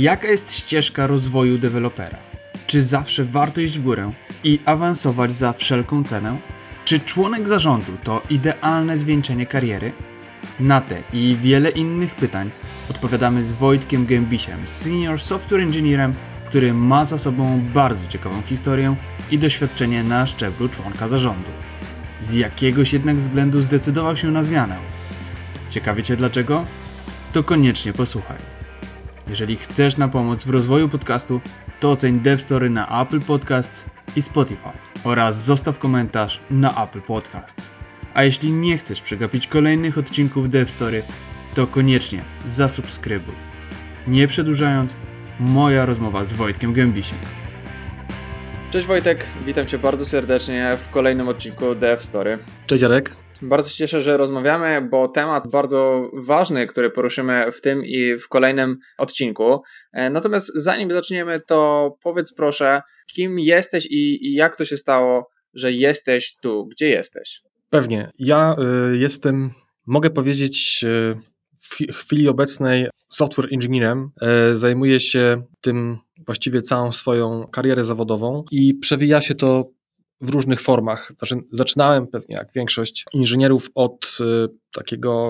Jaka jest ścieżka rozwoju dewelopera? Czy zawsze warto iść w górę i awansować za wszelką cenę? Czy członek zarządu to idealne zwieńczenie kariery? Na te i wiele innych pytań odpowiadamy z Wojtkiem Gębisiem, Senior Software Engineerem, który ma za sobą bardzo ciekawą historię i doświadczenie na szczeblu członka zarządu. Z jakiegoś jednak względu zdecydował się na zmianę. Ciekawi Cię dlaczego? To koniecznie posłuchaj. Jeżeli chcesz nam pomóc w rozwoju podcastu, to oceń DevStory na Apple Podcasts i Spotify oraz zostaw komentarz na Apple Podcasts. A jeśli nie chcesz przegapić kolejnych odcinków DevStory, to koniecznie zasubskrybuj. Nie przedłużając, moja rozmowa z Wojtkiem Gębisiem. Cześć Wojtek, witam Cię bardzo serdecznie w kolejnym odcinku DevStory. Cześć Jarek. Bardzo się cieszę, że rozmawiamy, bo temat bardzo ważny, który poruszymy w tym i w kolejnym odcinku. Natomiast zanim zaczniemy, to powiedz proszę, kim jesteś i jak to się stało, że jesteś tu, gdzie jesteś? Pewnie. Ja jestem, mogę powiedzieć, w chwili obecnej software engineerem. Zajmuję się tym właściwie całą swoją karierę zawodową i przewija się to w różnych formach. Zaczynałem pewnie jak większość inżynierów od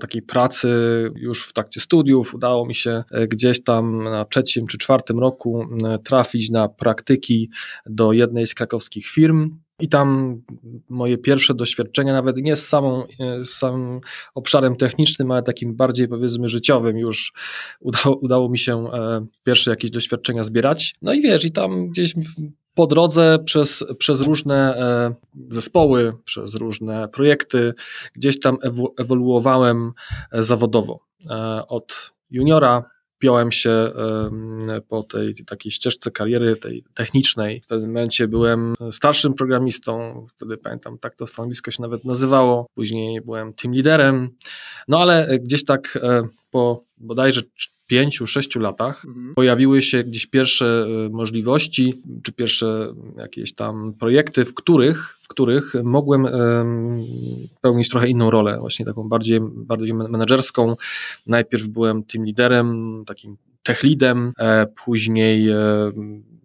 takiej pracy już w trakcie studiów. Udało mi się gdzieś tam na trzecim czy czwartym roku trafić na praktyki do jednej z krakowskich firm. I tam moje pierwsze doświadczenia, nawet nie z samym obszarem technicznym, ale takim bardziej powiedzmy życiowym już udało mi się pierwsze jakieś doświadczenia zbierać. No i wiesz, i tam gdzieś po drodze przez różne zespoły, przez różne projekty gdzieś tam ewoluowałem zawodowo. Od juniora piąłem się po tej takiej ścieżce kariery, tej technicznej. W pewnym momencie byłem starszym programistą, wtedy pamiętam, tak to stanowisko się nawet nazywało. Później byłem team liderem, no ale gdzieś tak po bodajże 5-6 latach pojawiły się gdzieś pierwsze możliwości, czy pierwsze jakieś tam projekty, w których mogłem pełnić trochę inną rolę, właśnie taką bardziej menedżerską. Najpierw byłem team liderem, takim tech leadem, później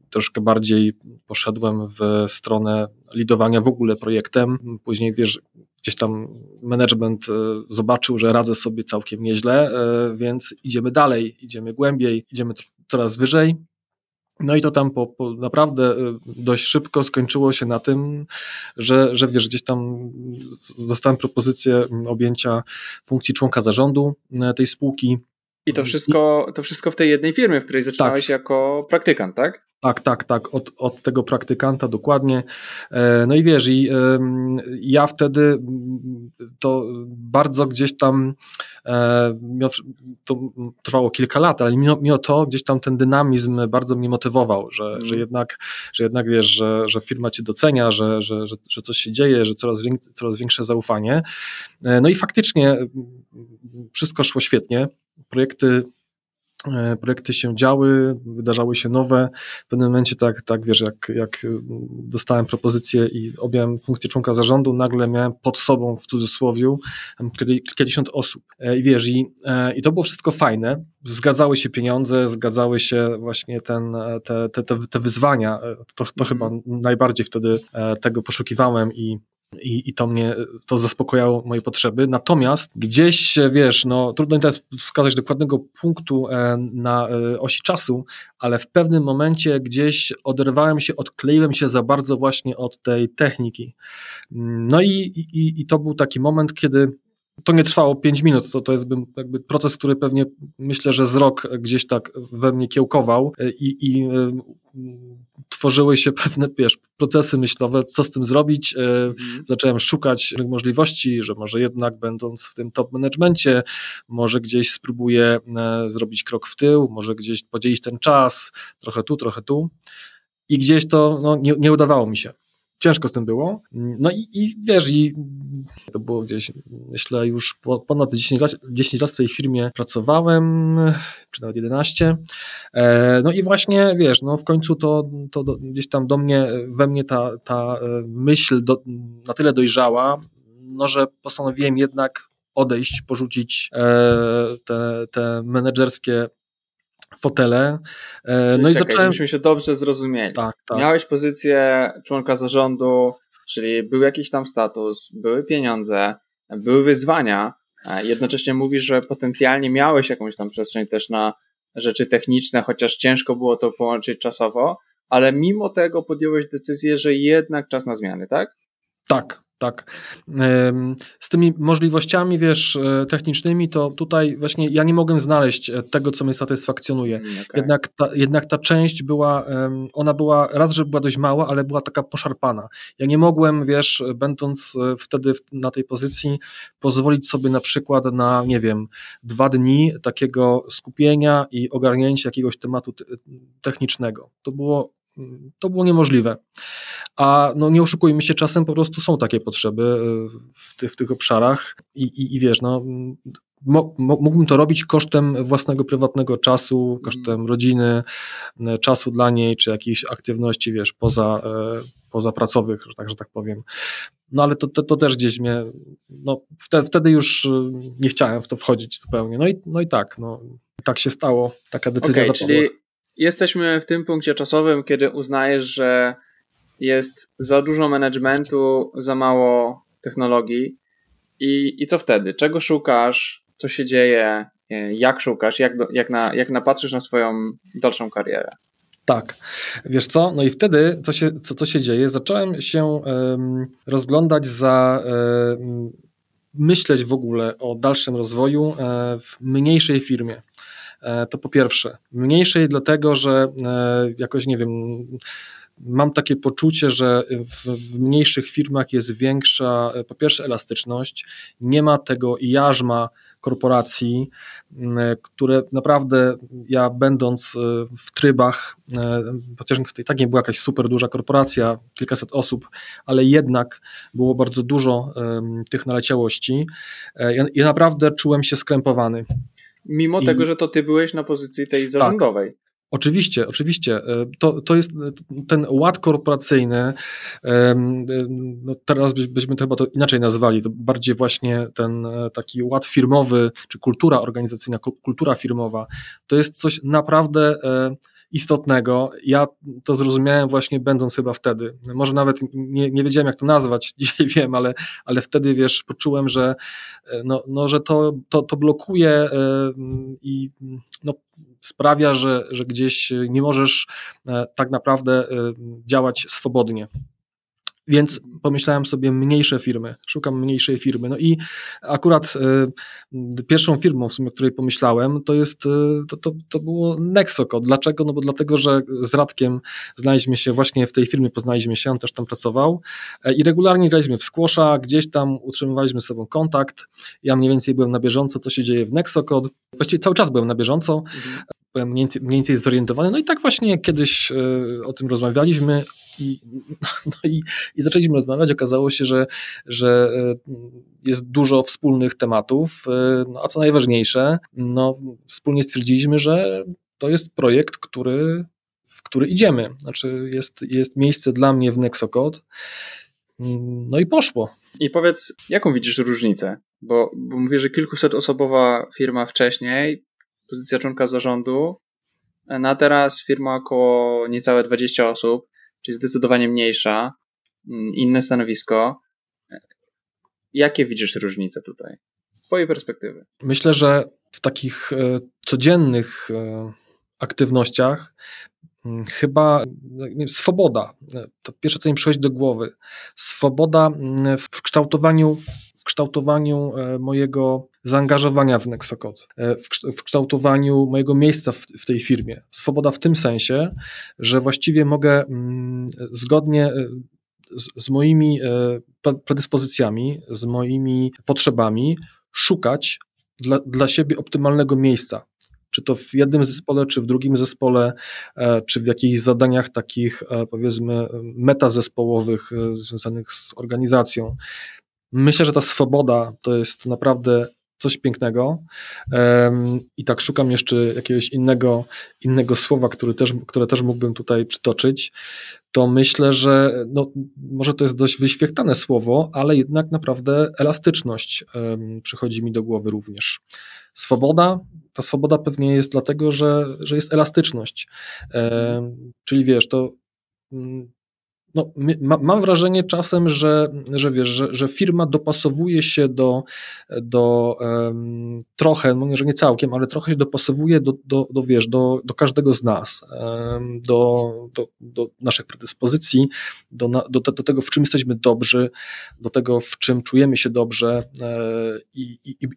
troszkę bardziej poszedłem w stronę lidowania w ogóle projektem, później wiesz, gdzieś tam management zobaczył, że radzę sobie całkiem nieźle, więc idziemy dalej, idziemy głębiej, idziemy coraz wyżej. No i to tam po naprawdę dość szybko skończyło się na tym, że wiesz, gdzieś tam dostałem propozycję objęcia funkcji członka zarządu tej spółki. I to wszystko w tej jednej firmie, w której zaczynałeś jako praktykant, tak? Tak, od tego praktykanta dokładnie. No i wiesz, i ja wtedy to bardzo gdzieś tam, to trwało kilka lat, ale mimo to gdzieś tam ten dynamizm bardzo mnie motywował, że jednak wiesz, że firma cię docenia, że coś się dzieje, że coraz większe zaufanie. No i faktycznie wszystko szło świetnie. Projekty się działy, wydarzały się nowe. W pewnym momencie tak wiesz, jak dostałem propozycję i objąłem funkcję członka zarządu, nagle miałem pod sobą, w cudzysłowie, kilkadziesiąt osób. I wiesz, i to było wszystko fajne. Zgadzały się pieniądze, zgadzały się właśnie te wyzwania. To chyba najbardziej wtedy tego poszukiwałem i to zaspokajało moje potrzeby, natomiast gdzieś, wiesz, no trudno mi teraz wskazać dokładnego punktu na osi czasu, ale w pewnym momencie gdzieś odkleiłem się za bardzo właśnie od tej techniki. No i to był taki moment, kiedy to nie trwało 5 minut, to jest jakby proces, który pewnie myślę, że z rok gdzieś tak we mnie kiełkował i tworzyły się pewne, wiesz, procesy myślowe, co z tym zrobić. Zacząłem szukać możliwości, że może jednak będąc w tym top managemencie, może gdzieś spróbuję zrobić krok w tył, może gdzieś podzielić ten czas, trochę tu i gdzieś to nie udawało mi się. Ciężko z tym było. No i wiesz, i to było gdzieś, myślę, już ponad 10 lat w tej firmie pracowałem, czy nawet 11. No i właśnie, wiesz, no w końcu to gdzieś tam we mnie ta myśl na tyle dojrzała, no że postanowiłem jednak odejść, porzucić te menedżerskie fotele. Czyli no i zacząłem... żebyśmy się dobrze zrozumieli. Tak, tak. Miałeś pozycję członka zarządu, czyli był jakiś tam status, były pieniądze, były wyzwania, jednocześnie mówisz, że potencjalnie miałeś jakąś tam przestrzeń też na rzeczy techniczne, chociaż ciężko było to połączyć czasowo, ale mimo tego podjąłeś decyzję, że jednak czas na zmiany, tak? Tak, tak. Z tymi możliwościami, wiesz, technicznymi, to tutaj właśnie ja nie mogłem znaleźć tego, co mnie satysfakcjonuje. Okay. Jednak ta część była, ona była, raz, że była dość mała, ale była taka poszarpana. Ja nie mogłem, wiesz, będąc wtedy na tej pozycji, pozwolić sobie na przykład na, nie wiem, 2 dni takiego skupienia i ogarnięcia jakiegoś tematu technicznego. To było niemożliwe. A no nie oszukujmy się, czasem po prostu są takie potrzeby w tych obszarach i wiesz, no, mógłbym to robić kosztem własnego prywatnego czasu, kosztem rodziny, czasu dla niej, czy jakiejś aktywności, wiesz, pozapracowych, że tak powiem. No ale to też gdzieś mnie, no wtedy już nie chciałem w to wchodzić zupełnie. No i tak, no tak się stało, taka decyzja zapadła. Czyli... Jesteśmy w tym punkcie czasowym, kiedy uznajesz, że jest za dużo managementu, za mało technologii i co wtedy? Czego szukasz? Co się dzieje? Jak szukasz? Jak napatrzysz na swoją dalszą karierę? Tak, wiesz co? No i wtedy, co się dzieje? Zacząłem się rozglądać za... myśleć w ogóle o dalszym rozwoju w mniejszej firmie. To po pierwsze, mniejszej dlatego, że jakoś, nie wiem, mam takie poczucie, że w mniejszych firmach jest większa, po pierwsze, elastyczność, nie ma tego jarzma korporacji, które naprawdę ja będąc w trybach, chociaż to i tak nie była jakaś super duża korporacja, kilkaset osób, ale jednak było bardzo dużo tych naleciałości. Ja naprawdę czułem się skrępowany. Mimo tego, że to ty byłeś na pozycji tej zarządowej. Tak. Oczywiście. To jest ten ład korporacyjny, no teraz byśmy to chyba to inaczej nazwali, to bardziej właśnie ten taki ład firmowy, czy kultura organizacyjna, kultura firmowa, to jest coś naprawdę istotnego. Ja to zrozumiałem właśnie będąc chyba wtedy. Może nawet nie wiedziałem, jak to nazwać, dzisiaj wiem, ale wtedy, wiesz, poczułem, że, że to blokuje i no, sprawia, że gdzieś nie możesz tak naprawdę działać swobodnie. Więc pomyślałem sobie mniejsze firmy, szukam mniejszej firmy. No i akurat pierwszą firmą w sumie, o której pomyślałem, to było Nexocode. Dlaczego? No bo dlatego, że z Radkiem znaliśmy się właśnie w tej firmie, poznaliśmy się, on też tam pracował i regularnie graliśmy w squasha, gdzieś tam utrzymywaliśmy ze sobą kontakt. Ja mniej więcej byłem na bieżąco, co się dzieje w Nexocode. Właściwie cały czas byłem na bieżąco. Mhm. Byłem mniej więcej zorientowany. No i tak właśnie kiedyś o tym rozmawialiśmy i zaczęliśmy rozmawiać. Okazało się, że jest dużo wspólnych tematów, a co najważniejsze, wspólnie stwierdziliśmy, że to jest projekt, w który idziemy. Znaczy jest miejsce dla mnie w Nexocode. No i poszło. I powiedz, jaką widzisz różnicę? Bo mówię, że kilkusetosobowa firma wcześniej, pozycja członka zarządu, a teraz firma około niecałe 20 osób, czyli zdecydowanie mniejsza, inne stanowisko. Jakie widzisz różnice tutaj z twojej perspektywy? Myślę, że w takich codziennych aktywnościach chyba swoboda, to pierwsze, co mi przychodzi do głowy, swoboda w kształtowaniu mojego zaangażowania w Nexocode, w kształtowaniu mojego miejsca w tej firmie. Swoboda w tym sensie, że właściwie mogę zgodnie z moimi predyspozycjami, z moimi potrzebami szukać dla siebie optymalnego miejsca. Czy to w jednym zespole, czy w drugim zespole, czy w jakichś zadaniach takich, powiedzmy, metazespołowych związanych z organizacją. Myślę, że ta swoboda to jest naprawdę coś pięknego i tak szukam jeszcze jakiegoś innego słowa, które też mógłbym tutaj przytoczyć, to myślę, że może to jest dość wyświechtane słowo, ale jednak naprawdę elastyczność przychodzi mi do głowy również. Swoboda. Ta swoboda pewnie jest dlatego, że jest elastyczność. Czyli wiesz, to no, mam wrażenie czasem, że wiesz, że firma dopasowuje się do trochę, no może nie całkiem, ale trochę się dopasowuje do wiesz, do każdego z nas, do naszych predyspozycji, do tego, w czym jesteśmy dobrzy, do tego, w czym czujemy się dobrze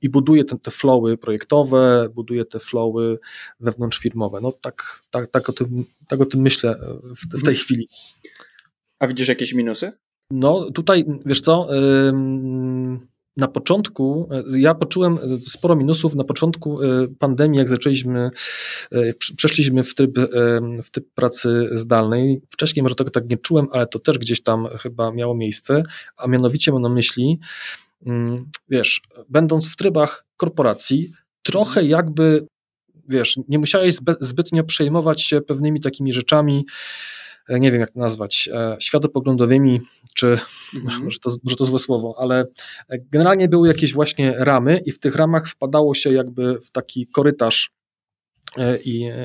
i buduje te flowy projektowe, buduje te flowy wewnątrzfirmowe. No tak o tym myślę w tej chwili. A widzisz jakieś minusy? No tutaj, wiesz co, na początku, ja poczułem sporo minusów na początku pandemii, jak zaczęliśmy, przeszliśmy w tryb pracy zdalnej. Wcześniej może tego tak nie czułem, ale to też gdzieś tam chyba miało miejsce, a mianowicie mam na myśli, wiesz, będąc w trybach korporacji, trochę jakby, wiesz, nie musiałeś zbytnio przejmować się pewnymi takimi rzeczami, nie wiem jak nazwać, światopoglądowymi, czy może to złe słowo, ale generalnie były jakieś właśnie ramy i w tych ramach wpadało się jakby w taki korytarz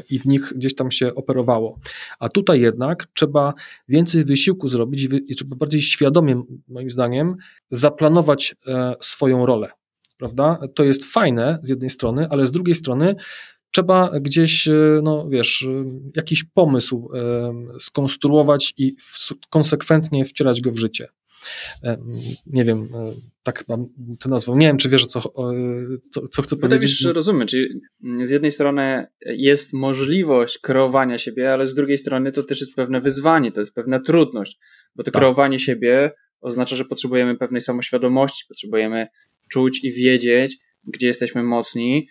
i w nich gdzieś tam się operowało. A tutaj jednak trzeba więcej wysiłku zrobić i trzeba bardziej świadomie, moim zdaniem, zaplanować swoją rolę, prawda? To jest fajne z jednej strony, ale z drugiej strony trzeba gdzieś, no wiesz, jakiś pomysł skonstruować i konsekwentnie wcielać go w życie. Nie wiem, tak to nazwą. Nie wiem, czy wiesz, co chcę powiedzieć. Wydaje mi się, że rozumiem, czyli z jednej strony jest możliwość kreowania siebie, ale z drugiej strony to też jest pewne wyzwanie, to jest pewna trudność, bo to kreowanie siebie oznacza, że potrzebujemy pewnej samoświadomości, potrzebujemy czuć i wiedzieć, gdzie jesteśmy mocni,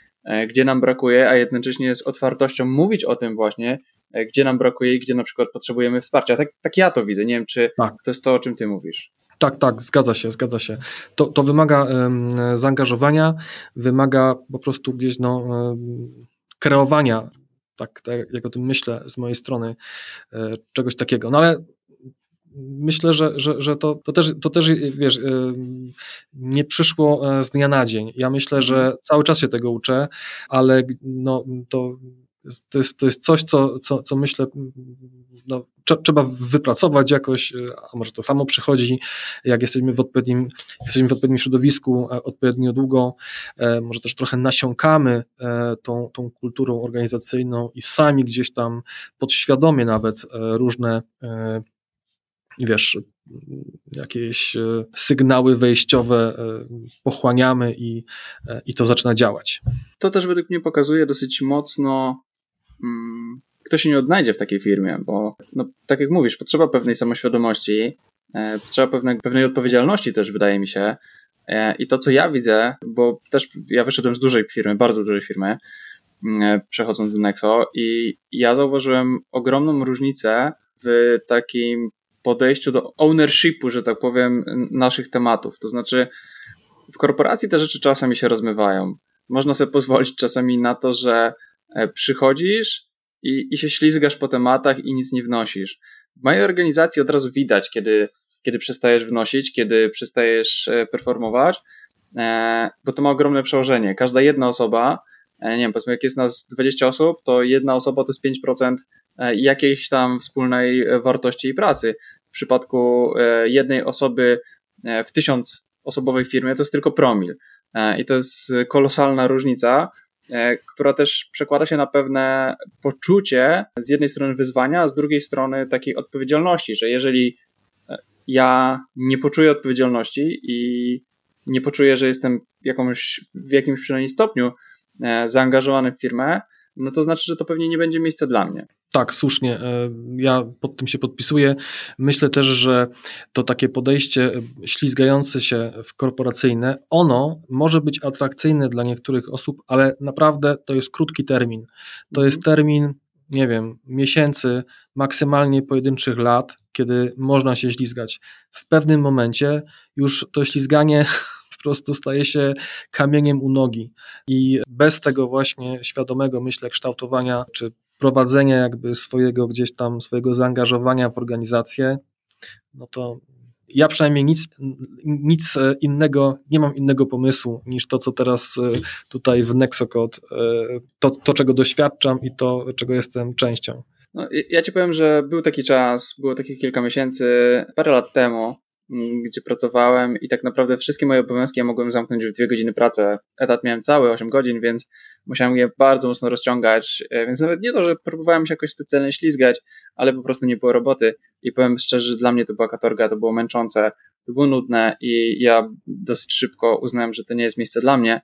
gdzie nam brakuje, a jednocześnie z otwartością mówić o tym właśnie, gdzie nam brakuje i gdzie na przykład potrzebujemy wsparcia. Tak ja to widzę, nie wiem, czy to jest to, o czym ty mówisz. Tak, zgadza się. To wymaga zaangażowania, wymaga po prostu gdzieś kreowania, tak jak o tym myślę z mojej strony, czegoś takiego. No ale myślę, że to też wiesz, nie przyszło z dnia na dzień. Ja myślę, że cały czas się tego uczę, ale no, to jest coś, co myślę, no, trzeba wypracować jakoś, a może to samo przychodzi, jak jesteśmy w odpowiednim środowisku odpowiednio długo, może też trochę nasiąkamy tą kulturą organizacyjną i sami gdzieś tam podświadomie nawet różne wiesz, jakieś sygnały wejściowe pochłaniamy i to zaczyna działać. To też według mnie pokazuje dosyć mocno, kto się nie odnajdzie w takiej firmie, bo no, tak jak mówisz, potrzeba pewnej samoświadomości, potrzeba pewnej odpowiedzialności też, wydaje mi się. I to, co ja widzę, bo też ja wyszedłem z dużej firmy, bardzo dużej firmy, przechodząc do Nexo i ja zauważyłem ogromną różnicę w takim podejściu do ownershipu, że tak powiem, naszych tematów. To znaczy w korporacji te rzeczy czasami się rozmywają. Można sobie pozwolić czasami na to, że przychodzisz i się ślizgasz po tematach i nic nie wnosisz. W mojej organizacji od razu widać, kiedy przestajesz wnosić, kiedy przestajesz performować, bo to ma ogromne przełożenie. Każda jedna osoba, nie wiem, powiedzmy jak jest nas 20 osób, to jedna osoba to jest 5% jakiejś tam wspólnej wartości i pracy. W przypadku jednej osoby w 1000-osobowej firmie to jest tylko promil. I to jest kolosalna różnica, która też przekłada się na pewne poczucie z jednej strony wyzwania, a z drugiej strony takiej odpowiedzialności, że jeżeli ja nie poczuję odpowiedzialności i nie poczuję, że jestem w jakimś przynajmniej stopniu zaangażowany w firmę, no to znaczy, że to pewnie nie będzie miejsca dla mnie. Tak, słusznie. Ja pod tym się podpisuję. Myślę też, że to takie podejście ślizgające się w korporacyjne, ono może być atrakcyjne dla niektórych osób, ale naprawdę to jest krótki termin. To jest termin, nie wiem, miesięcy, maksymalnie pojedynczych lat, kiedy można się ślizgać. W pewnym momencie już to ślizganie po prostu staje się kamieniem u nogi i bez tego właśnie świadomego, myślę, kształtowania czy prowadzenia jakby swojego zaangażowania w organizację, no to ja przynajmniej nic innego, nie mam innego pomysłu niż to, co teraz tutaj w Nexocode, to czego doświadczam i to, czego jestem częścią. No, ja ci powiem, że był taki czas, było takich kilka miesięcy, parę lat temu, gdzie pracowałem i tak naprawdę wszystkie moje obowiązki ja mogłem zamknąć w 2 godziny pracy. Etat miałem cały, 8 godzin, więc musiałem je bardzo mocno rozciągać, więc nawet nie to, że próbowałem się jakoś specjalnie ślizgać, ale po prostu nie było roboty i powiem szczerze, że dla mnie to była katorga, to było męczące, to było nudne i ja dosyć szybko uznałem, że to nie jest miejsce dla mnie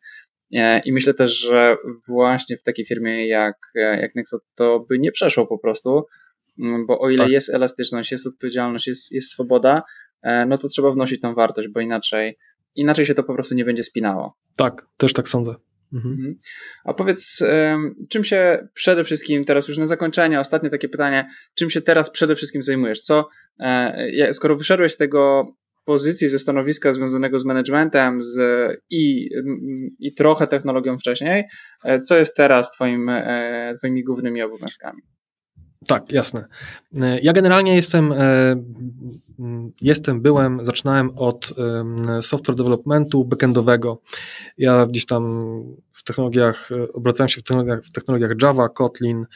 i myślę też, że właśnie w takiej firmie jak Nexocode to by nie przeszło po prostu, bo o ile jest elastyczność, jest odpowiedzialność, jest swoboda, no to trzeba wnosić tą wartość, bo inaczej się to po prostu nie będzie spinało. Tak, też tak sądzę. Mhm. A powiedz, czym się przede wszystkim, teraz już na zakończenie, ostatnie takie pytanie, czym się teraz przede wszystkim zajmujesz? Co, skoro wyszedłeś z tego pozycji, ze stanowiska związanego z managementem i trochę technologią wcześniej, co jest teraz twoimi głównymi obowiązkami? Tak, jasne. Ja generalnie byłem, zaczynałem od software developmentu backendowego. Ja gdzieś tam w technologiach, obracałem się w technologiach Java, Kotlin.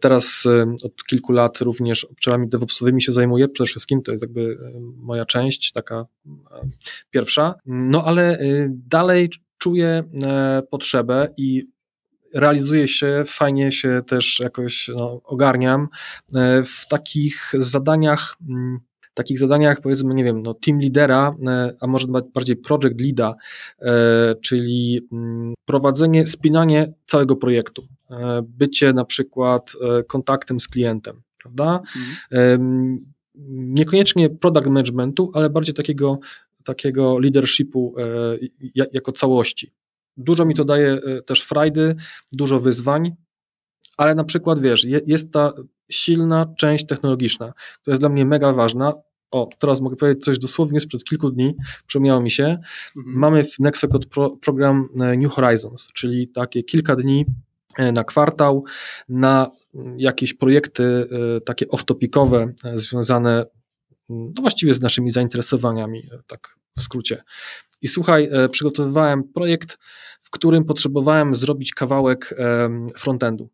Teraz od kilku lat również obszarami DevOpsowymi się zajmuję przede wszystkim, to jest jakby moja część, taka pierwsza. No ale dalej czuję potrzebę i realizuje się, fajnie się też jakoś ogarniam w takich zadaniach powiedzmy, nie wiem, team leadera, a może bardziej project leada, czyli prowadzenie, spinanie całego projektu, bycie na przykład kontaktem z klientem, prawda? Mhm. Niekoniecznie product managementu, ale bardziej takiego leadershipu jako całości. Dużo mi to daje też frajdy, dużo wyzwań, ale na przykład jest ta silna część technologiczna, która jest dla mnie mega ważna. O, teraz mogę powiedzieć coś dosłownie sprzed kilku dni, przypomniało mi się. Mhm. Mamy w Nexocode program New Horizons, czyli takie kilka dni na kwartał, na jakieś projekty takie off-topicowe związane właściwie z naszymi zainteresowaniami, tak w skrócie. I słuchaj, przygotowywałem projekt, w którym potrzebowałem zrobić kawałek frontendu.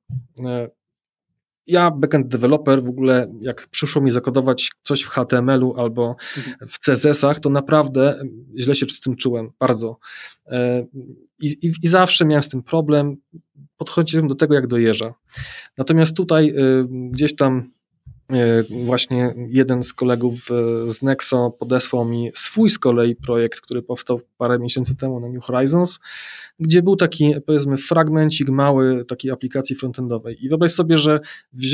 Ja, backend developer, w ogóle jak przyszło mi zakodować coś w HTML-u albo w CSS-ach, to naprawdę źle się z tym czułem, bardzo. I zawsze miałem z tym problem, podchodziłem do tego jak do jeża. Natomiast tutaj gdzieś tam właśnie jeden z kolegów z Nexo podesłał mi swój z kolei projekt, który powstał parę miesięcy temu na New Horizons, gdzie był taki, powiedzmy, fragmencik mały takiej aplikacji frontendowej. I wyobraź sobie, że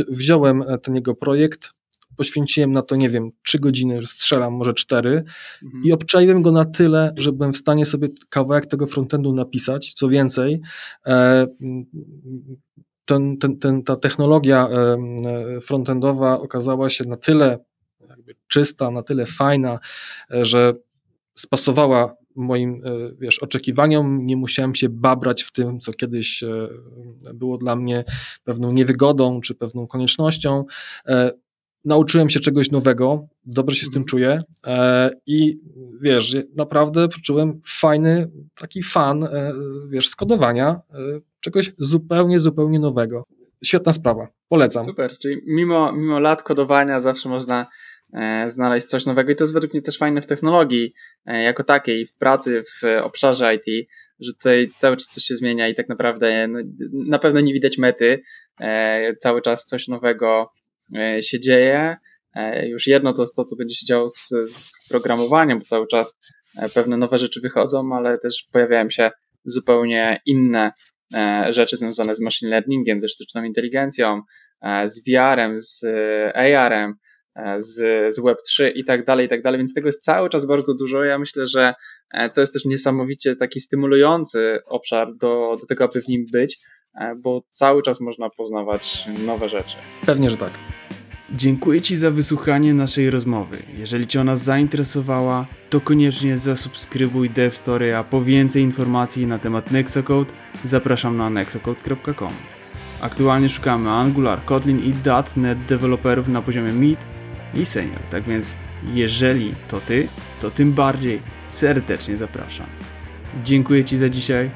wziąłem ten jego projekt, poświęciłem na to, nie wiem, 3 godziny, strzelam, może 4, i obczaiłem go na tyle, że byłem w stanie sobie kawałek tego frontendu napisać. Co więcej, ta technologia frontendowa okazała się na tyle jakby czysta, na tyle fajna, że spasowała moim oczekiwaniom, nie musiałem się babrać w tym, co kiedyś było dla mnie pewną niewygodą czy pewną koniecznością. Nauczyłem się czegoś nowego, dobrze się z tym czuję i naprawdę poczułem fajny taki fan, skodowania czegoś zupełnie, zupełnie nowego. Świetna sprawa, polecam. Super, czyli mimo lat kodowania zawsze można znaleźć coś nowego i to jest według mnie też fajne w technologii jako takiej, w pracy, w obszarze IT, że tutaj cały czas coś się zmienia i tak naprawdę na pewno nie widać mety, cały czas coś nowego się dzieje. Już jedno to jest to, co będzie się działo z programowaniem, bo cały czas pewne nowe rzeczy wychodzą, ale też pojawiają się zupełnie inne rzeczy związane z machine learningiem, ze sztuczną inteligencją, z VR-em, z AR-em, z Web3 i tak dalej, więc tego jest cały czas bardzo dużo. Ja myślę, że to jest też niesamowicie taki stymulujący obszar do tego, aby w nim być, bo cały czas można poznawać nowe rzeczy. Pewnie, że tak. Dziękuję Ci za wysłuchanie naszej rozmowy. Jeżeli Cię ona zainteresowała, to koniecznie zasubskrybuj DevStory, a po więcej informacji na temat Nexocode zapraszam na nexocode.com. Aktualnie szukamy Angular, Kotlin i .NET deweloperów na poziomie mid i senior, tak więc jeżeli to Ty, to tym bardziej serdecznie zapraszam. Dziękuję Ci za dzisiaj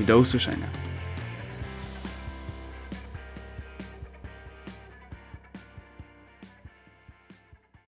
i do usłyszenia.